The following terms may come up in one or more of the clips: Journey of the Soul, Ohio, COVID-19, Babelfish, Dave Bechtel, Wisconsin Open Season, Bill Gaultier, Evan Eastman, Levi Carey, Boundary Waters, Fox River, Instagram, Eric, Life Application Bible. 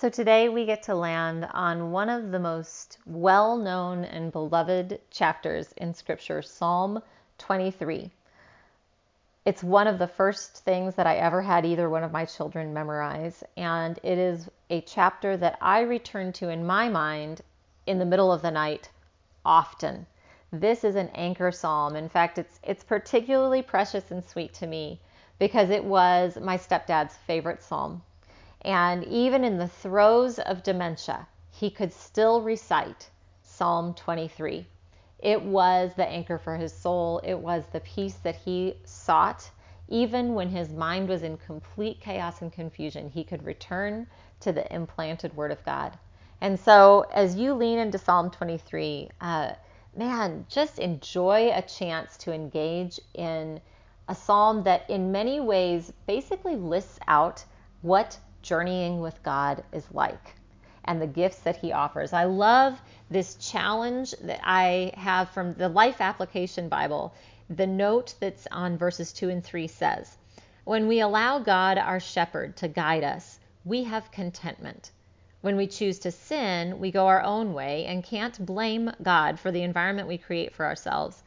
So today we get to land on one of the most well-known and beloved chapters in Scripture, Psalm 23. It's one of the first things that I ever had either one of my children memorize, and it is a chapter that I return to in my mind in the middle of the night often. This is an anchor psalm. In fact, it's particularly precious and sweet to me because it was my stepdad's favorite psalm. And even in the throes of dementia, he could still recite Psalm 23. It was the anchor for his soul. It was the peace that he sought. Even when his mind was in complete chaos and confusion, he could return to the implanted Word of God. And so as you lean into Psalm 23, just enjoy a chance to engage in a psalm that in many ways basically lists out what journeying with God is like and the gifts that he offers. I love this challenge that I have from the Life Application Bible. The note that's on verses 2 and 3 says, "When we allow God, our shepherd, to guide us, we have contentment. When we choose to sin, we go our own way and can't blame God for the environment we create for ourselves.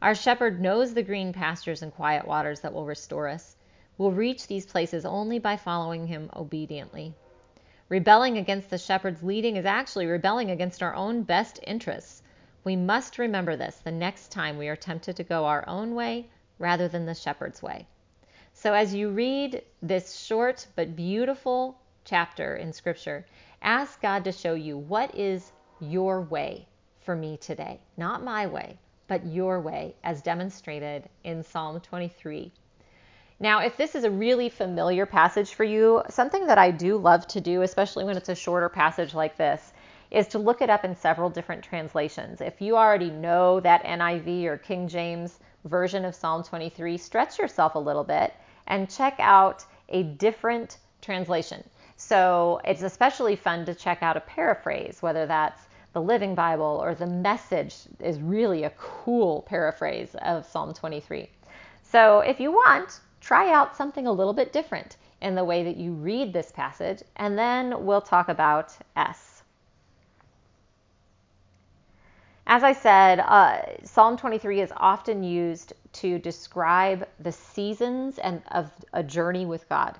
Our shepherd knows the green pastures and quiet waters that will restore us. We'll reach these places only by following him obediently. Rebelling against the shepherd's leading is actually rebelling against our own best interests. We must remember this the next time we are tempted to go our own way rather than the shepherd's way." So as you read this short but beautiful chapter in Scripture, ask God to show you what is your way for me today. Not my way, but your way as demonstrated in Psalm 23. Now, if this is a really familiar passage for you, something that I do love to do, especially when it's a shorter passage like this, is to look it up in several different translations. If you already know that NIV or King James version of Psalm 23, stretch yourself a little bit and check out a different translation. So it's especially fun to check out a paraphrase, whether that's the Living Bible or the Message is really a cool paraphrase of Psalm 23. So if you want, try out something a little bit different in the way that you read this passage, and then we'll talk about S. As I said, Psalm 23 is often used to describe the seasons and of a journey with God.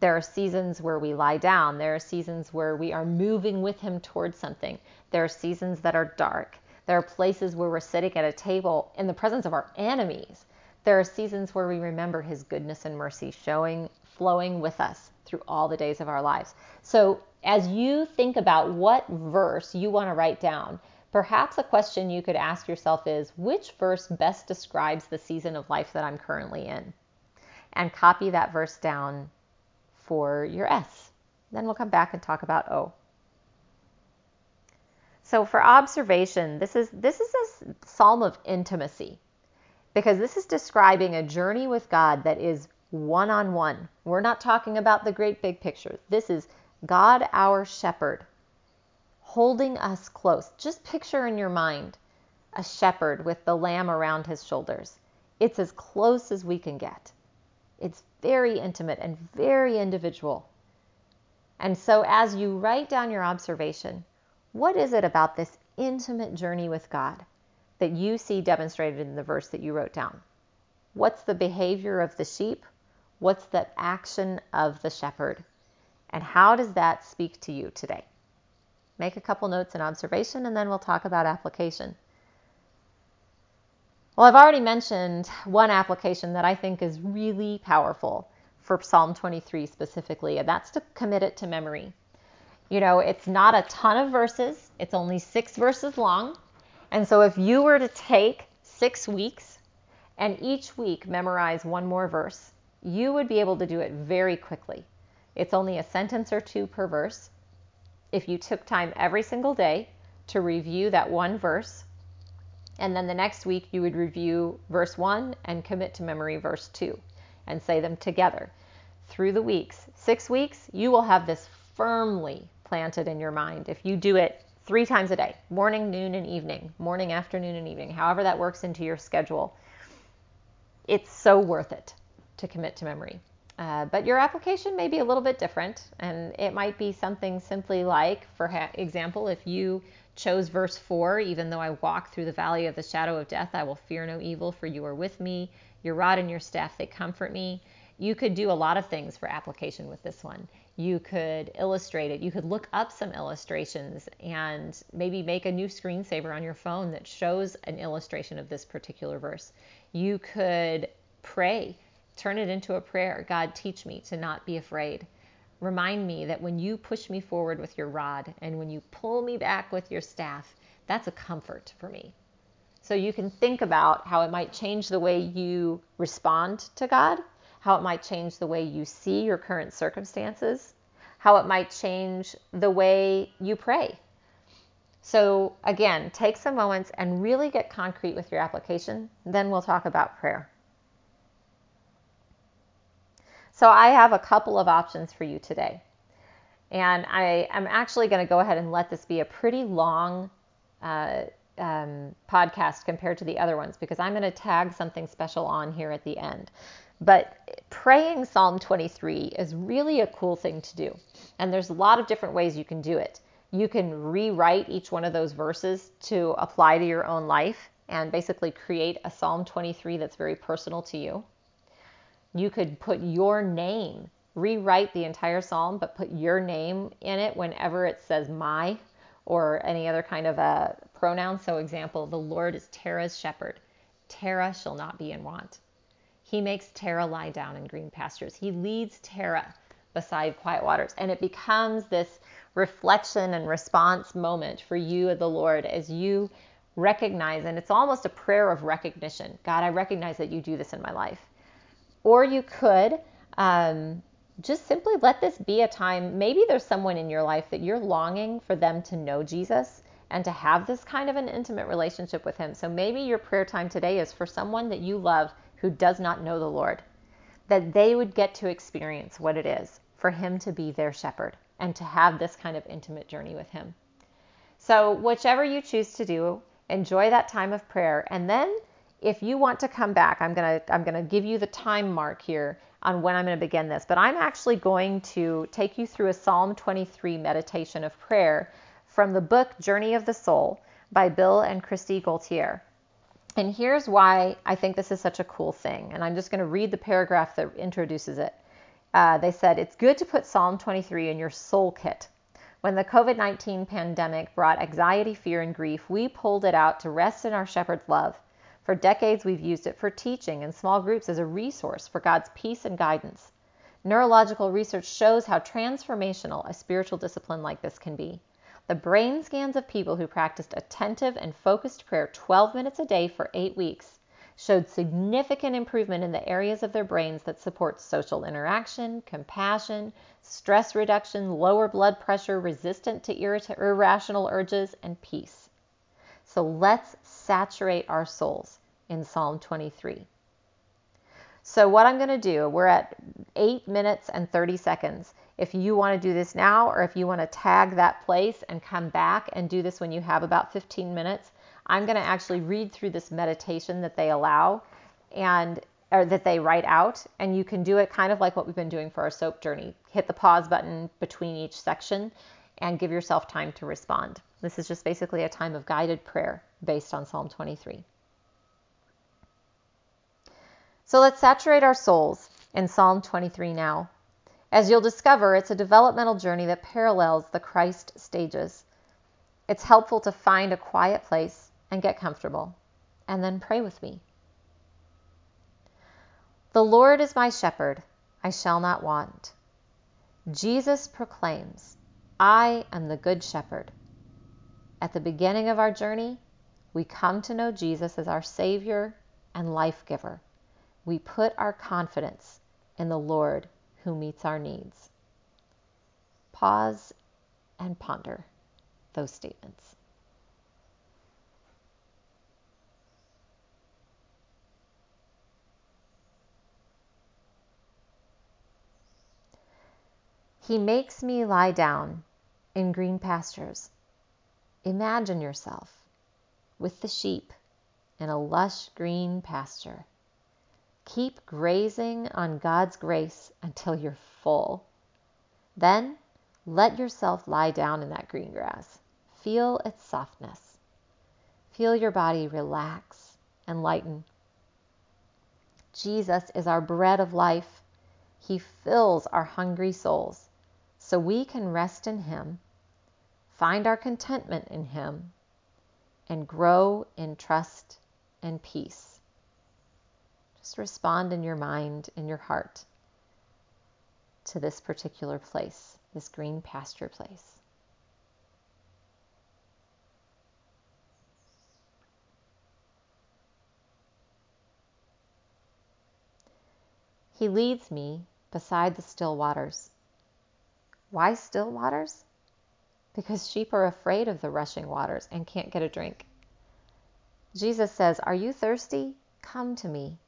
There are seasons where we lie down. There are seasons where we are moving with him towards something. There are seasons that are dark. There are places where we're sitting at a table in the presence of our enemies. There are seasons where we remember his goodness and mercy flowing with us through all the days of our lives. So as you think about what verse you want to write down, perhaps a question you could ask yourself is, which verse best describes the season of life that I'm currently in? And copy that verse down for your S. Then we'll come back and talk about O. So for observation, this is a psalm of intimacy, because this is describing a journey with God that is one-on-one. We're not talking about the great big picture. This is God, our shepherd, holding us close. Just picture in your mind a shepherd with the lamb around his shoulders. It's as close as we can get. It's very intimate and very individual. And so as you write down your observation, what is it about this intimate journey with God that you see demonstrated in the verse that you wrote down? What's the behavior of the sheep? What's the action of the shepherd? And how does that speak to you today? Make a couple notes in observation, and then we'll talk about application. Well, I've already mentioned one application that I think is really powerful for Psalm 23 specifically, and that's to commit it to memory. You know, it's not a ton of verses. It's only 6 verses long. And so if you were to take 6 weeks and each week memorize one more verse, you would be able to do it very quickly. It's only a sentence or 2 per verse. If you took time every single day to review that one verse, and then the next week you would review verse 1 and commit to memory verse 2 and say them together through the weeks. 6 weeks, you will have this firmly planted in your mind if you do it 3 times a day, morning, noon, and evening, morning, afternoon, and evening, however that works into your schedule. It's so worth it to commit to memory. But your application may be a little bit different, and it might be something simply like, for example, if you chose verse 4, even though I walk through the valley of the shadow of death, I will fear no evil, for you are with me. Your rod and your staff, they comfort me. You could do a lot of things for application with this one. You could illustrate it. You could look up some illustrations and maybe make a new screensaver on your phone that shows an illustration of this particular verse. You could pray. Turn it into a prayer. God, teach me to not be afraid. Remind me that when you push me forward with your rod and when you pull me back with your staff, that's a comfort for me. So you can think about how it might change the way you respond to God, how it might change the way you see your current circumstances, how it might change the way you pray. So again, take some moments and really get concrete with your application. Then we'll talk about prayer. So I have a couple of options for you today. And I am actually going to go ahead and let this be a pretty long podcast compared to the other ones, because I'm going to tag something special on here at the end. But praying Psalm 23 is really a cool thing to do. And there's a lot of different ways you can do it. You can rewrite each one of those verses to apply to your own life and basically create a Psalm 23 that's very personal to you. You could put your name, rewrite the entire psalm, but put your name in it whenever it says my or any other kind of a pronoun. So example, the Lord is Terah's shepherd. Terah shall not be in want. He makes Terah lie down in green pastures. He leads Terah beside quiet waters. And it becomes this reflection and response moment for you and the Lord as you recognize, and it's almost a prayer of recognition. God, I recognize that you do this in my life. Or you could just simply let this be a time. Maybe there's someone in your life that you're longing for them to know Jesus and to have this kind of an intimate relationship with him. So maybe your prayer time today is for someone that you love who does not know the Lord, that they would get to experience what it is for him to be their shepherd and to have this kind of intimate journey with him. So whichever you choose to do, enjoy that time of prayer. And then if you want to come back, I'm going to give you the time mark here on when I'm going to begin this, but I'm actually going to take you through a Psalm 23 meditation of prayer from the book Journey of the Soul by Bill and Christy Gaultier. And here's why I think this is such a cool thing. And I'm just going to read the paragraph that introduces it. They said, it's good to put Psalm 23 in your soul kit. When the COVID-19 pandemic brought anxiety, fear, and grief, we pulled it out to rest in our shepherd's love. For decades, we've used it for teaching in small groups as a resource for God's peace and guidance. Neurological research shows how transformational a spiritual discipline like this can be. The brain scans of people who practiced attentive and focused prayer 12 minutes a day for 8 weeks showed significant improvement in the areas of their brains that support social interaction, compassion, stress reduction, lower blood pressure, resistant to irrational urges, and peace. So let's saturate our souls in Psalm 23. So what I'm going to do, we're at 8 minutes and 30 seconds. If you want to do this now, or if you want to tag that place and come back and do this when you have about 15 minutes, I'm going to actually read through this meditation that they allow and or that they write out, and you can do it kind of like what we've been doing for our soap journey. Hit the pause button between each section and give yourself time to respond. This is just basically a time of guided prayer based on Psalm 23. So let's saturate our souls in Psalm 23 now. As you'll discover, it's a developmental journey that parallels the Christ stages. It's helpful to find a quiet place and get comfortable, and then pray with me. The Lord is my shepherd, I shall not want. Jesus proclaims, I am the good shepherd. At the beginning of our journey, we come to know Jesus as our Savior and life giver. We put our confidence in the Lord who meets our needs. Pause and ponder those statements. He makes me lie down in green pastures. Imagine yourself with the sheep in a lush green pasture, Keep grazing on God's grace until you're full. Then let yourself lie down in that green grass. Feel its softness. Feel your body relax and lighten. Jesus is our bread of life. He fills our hungry souls so we can rest in Him, find our contentment in Him, and grow in trust and peace. Just respond in your mind, in your heart, to this particular place, this green pasture place. He leads me beside the still waters. Why still waters? Because sheep are afraid of the rushing waters and can't get a drink. Jesus says, "Are you thirsty? Come to me.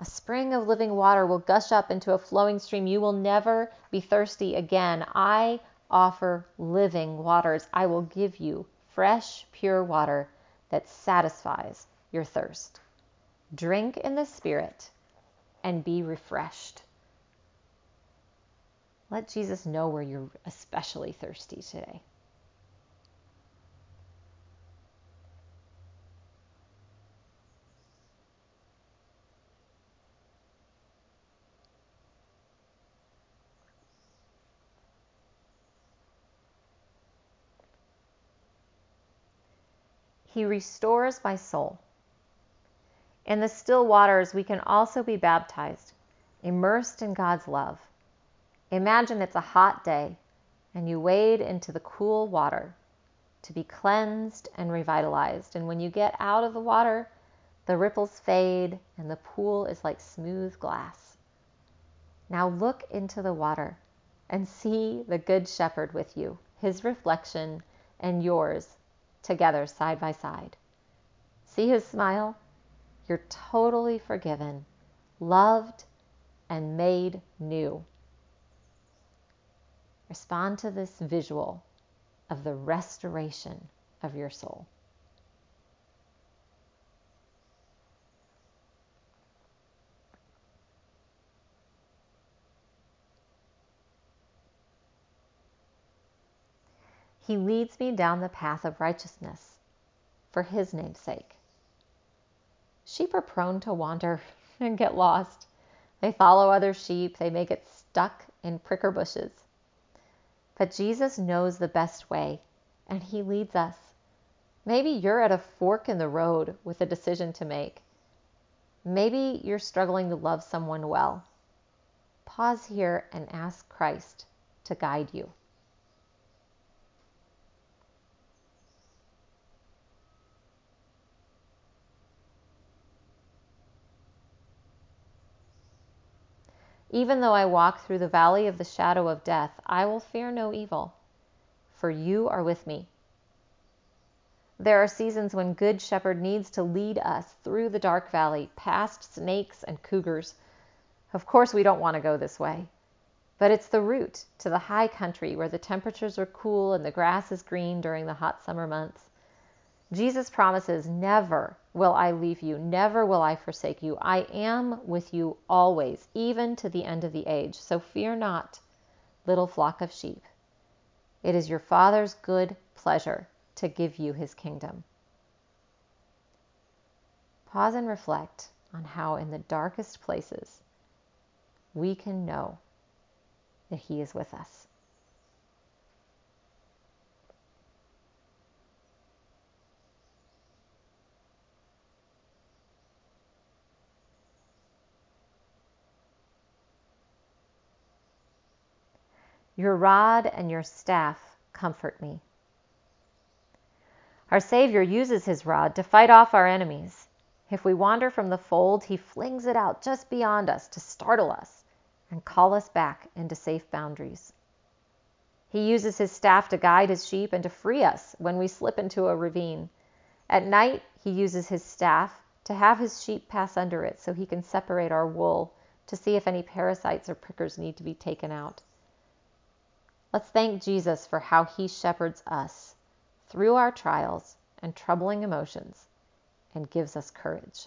A spring of living water will gush up into a flowing stream. You will never be thirsty again. I offer living waters. I will give you fresh, pure water that satisfies your thirst. Drink in the Spirit and be refreshed." Let Jesus know where you're especially thirsty today. He restores my soul. In the still waters, we can also be baptized, immersed in God's love. Imagine it's a hot day and you wade into the cool water to be cleansed and revitalized. And when you get out of the water, the ripples fade and the pool is like smooth glass. Now look into the water and see the Good Shepherd with you, his reflection and yours, together side by side. See his smile? You're totally forgiven, loved, and made new. Respond to this visual of the restoration of your soul. He leads me down the path of righteousness for his name's sake. Sheep are prone to wander and get lost. They follow other sheep. They may get stuck in pricker bushes. But Jesus knows the best way, and he leads us. Maybe you're at a fork in the road with a decision to make. Maybe you're struggling to love someone well. Pause here and ask Christ to guide you. Even though I walk through the valley of the shadow of death, I will fear no evil, for you are with me. There are seasons when Good Shepherd needs to lead us through the dark valley, past snakes and cougars. Of course, we don't want to go this way, but it's the route to the high country where the temperatures are cool and the grass is green during the hot summer months. Jesus promises, "Never will I leave you, never will I forsake you. I am with you always, even to the end of the age. So fear not, little flock of sheep. It is your Father's good pleasure to give you his kingdom." Pause and reflect on how in the darkest places we can know that he is with us. Your rod and your staff comfort me. Our Savior uses his rod to fight off our enemies. If we wander from the fold, he flings it out just beyond us to startle us and call us back into safe boundaries. He uses his staff to guide his sheep and to free us when we slip into a ravine. At night, he uses his staff to have his sheep pass under it so he can separate our wool to see if any parasites or prickers need to be taken out. Let's thank Jesus for how he shepherds us through our trials and troubling emotions and gives us courage.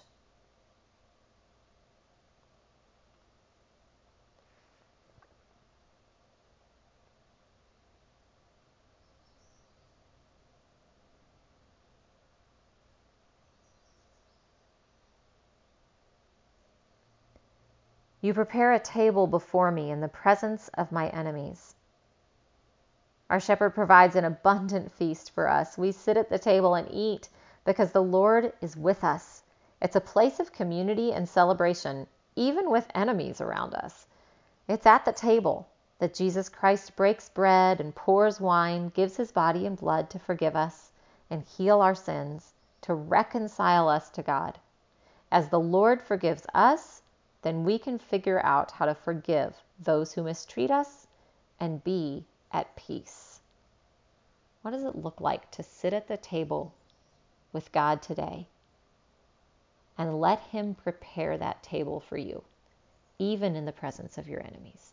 You prepare a table before me in the presence of my enemies. Our shepherd provides an abundant feast for us. We sit at the table and eat because the Lord is with us. It's a place of community and celebration, even with enemies around us. It's at the table that Jesus Christ breaks bread and pours wine, gives his body and blood to forgive us and heal our sins, to reconcile us to God. As the Lord forgives us, then we can figure out how to forgive those who mistreat us and be at peace. What does it look like to sit at the table with God today and let him prepare that table for you, even in the presence of your enemies?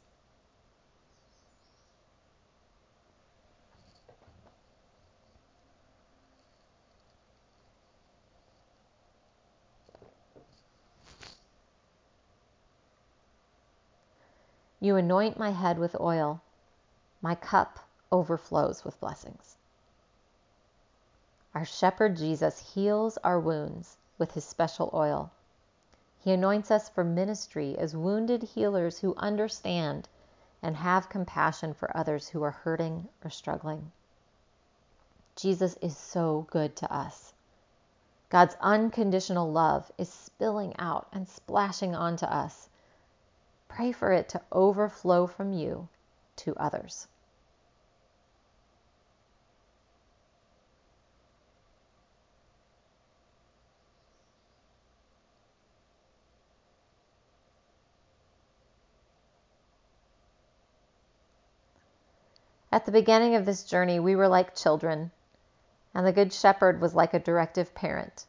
You anoint my head with oil. My cup overflows with blessings. Our shepherd Jesus heals our wounds with his special oil. He anoints us for ministry as wounded healers who understand and have compassion for others who are hurting or struggling. Jesus is so good to us. God's unconditional love is spilling out and splashing onto us. Pray for it to overflow from you to others. At the beginning of this journey, we were like children, and the Good Shepherd was like a directive parent.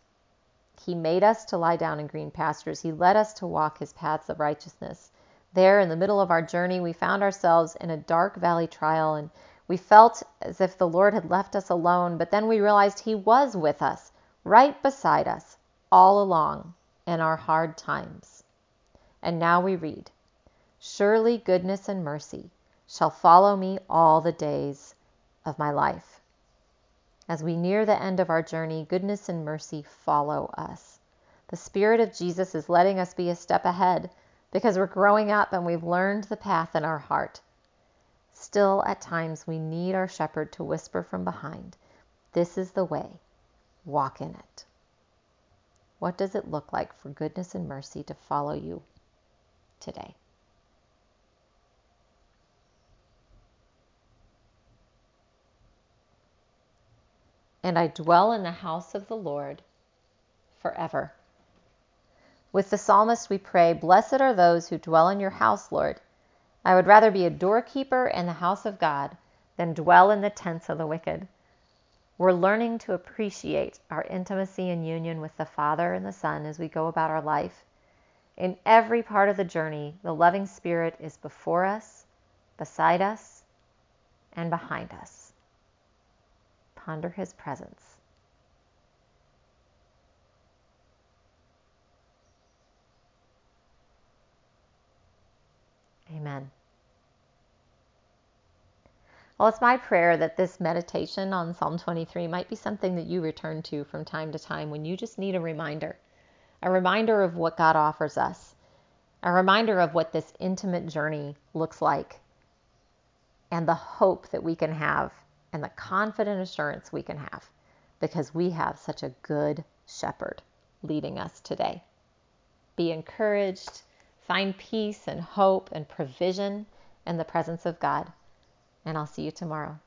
He made us to lie down in green pastures. He led us to walk his paths of righteousness. There, in the middle of our journey, we found ourselves in a dark valley trial, and we felt as if the Lord had left us alone, but then we realized he was with us, right beside us, all along, in our hard times. And now we read, "Surely goodness and mercy shall follow me all the days of my life." As we near the end of our journey, goodness and mercy follow us. The Spirit of Jesus is letting us be a step ahead, because we're growing up and we've learned the path in our heart. Still, at times, we need our shepherd to whisper from behind, "This is the way. Walk in it." What does it look like for goodness and mercy to follow you today? And I dwell in the house of the Lord forever. With the psalmist we pray, "Blessed are those who dwell in your house, Lord. I would rather be a doorkeeper in the house of God than dwell in the tents of the wicked." We're learning to appreciate our intimacy and union with the Father and the Son as we go about our life. In every part of the journey, the loving Spirit is before us, beside us, and behind us. Ponder his presence. Amen. Well, it's my prayer that this meditation on Psalm 23 might be something that you return to from time to time when you just need a reminder of what God offers us, a reminder of what this intimate journey looks like, and the hope that we can have and the confident assurance we can have because we have such a good shepherd leading us today. Be encouraged. Find peace and hope and provision in the presence of God. And I'll see you tomorrow.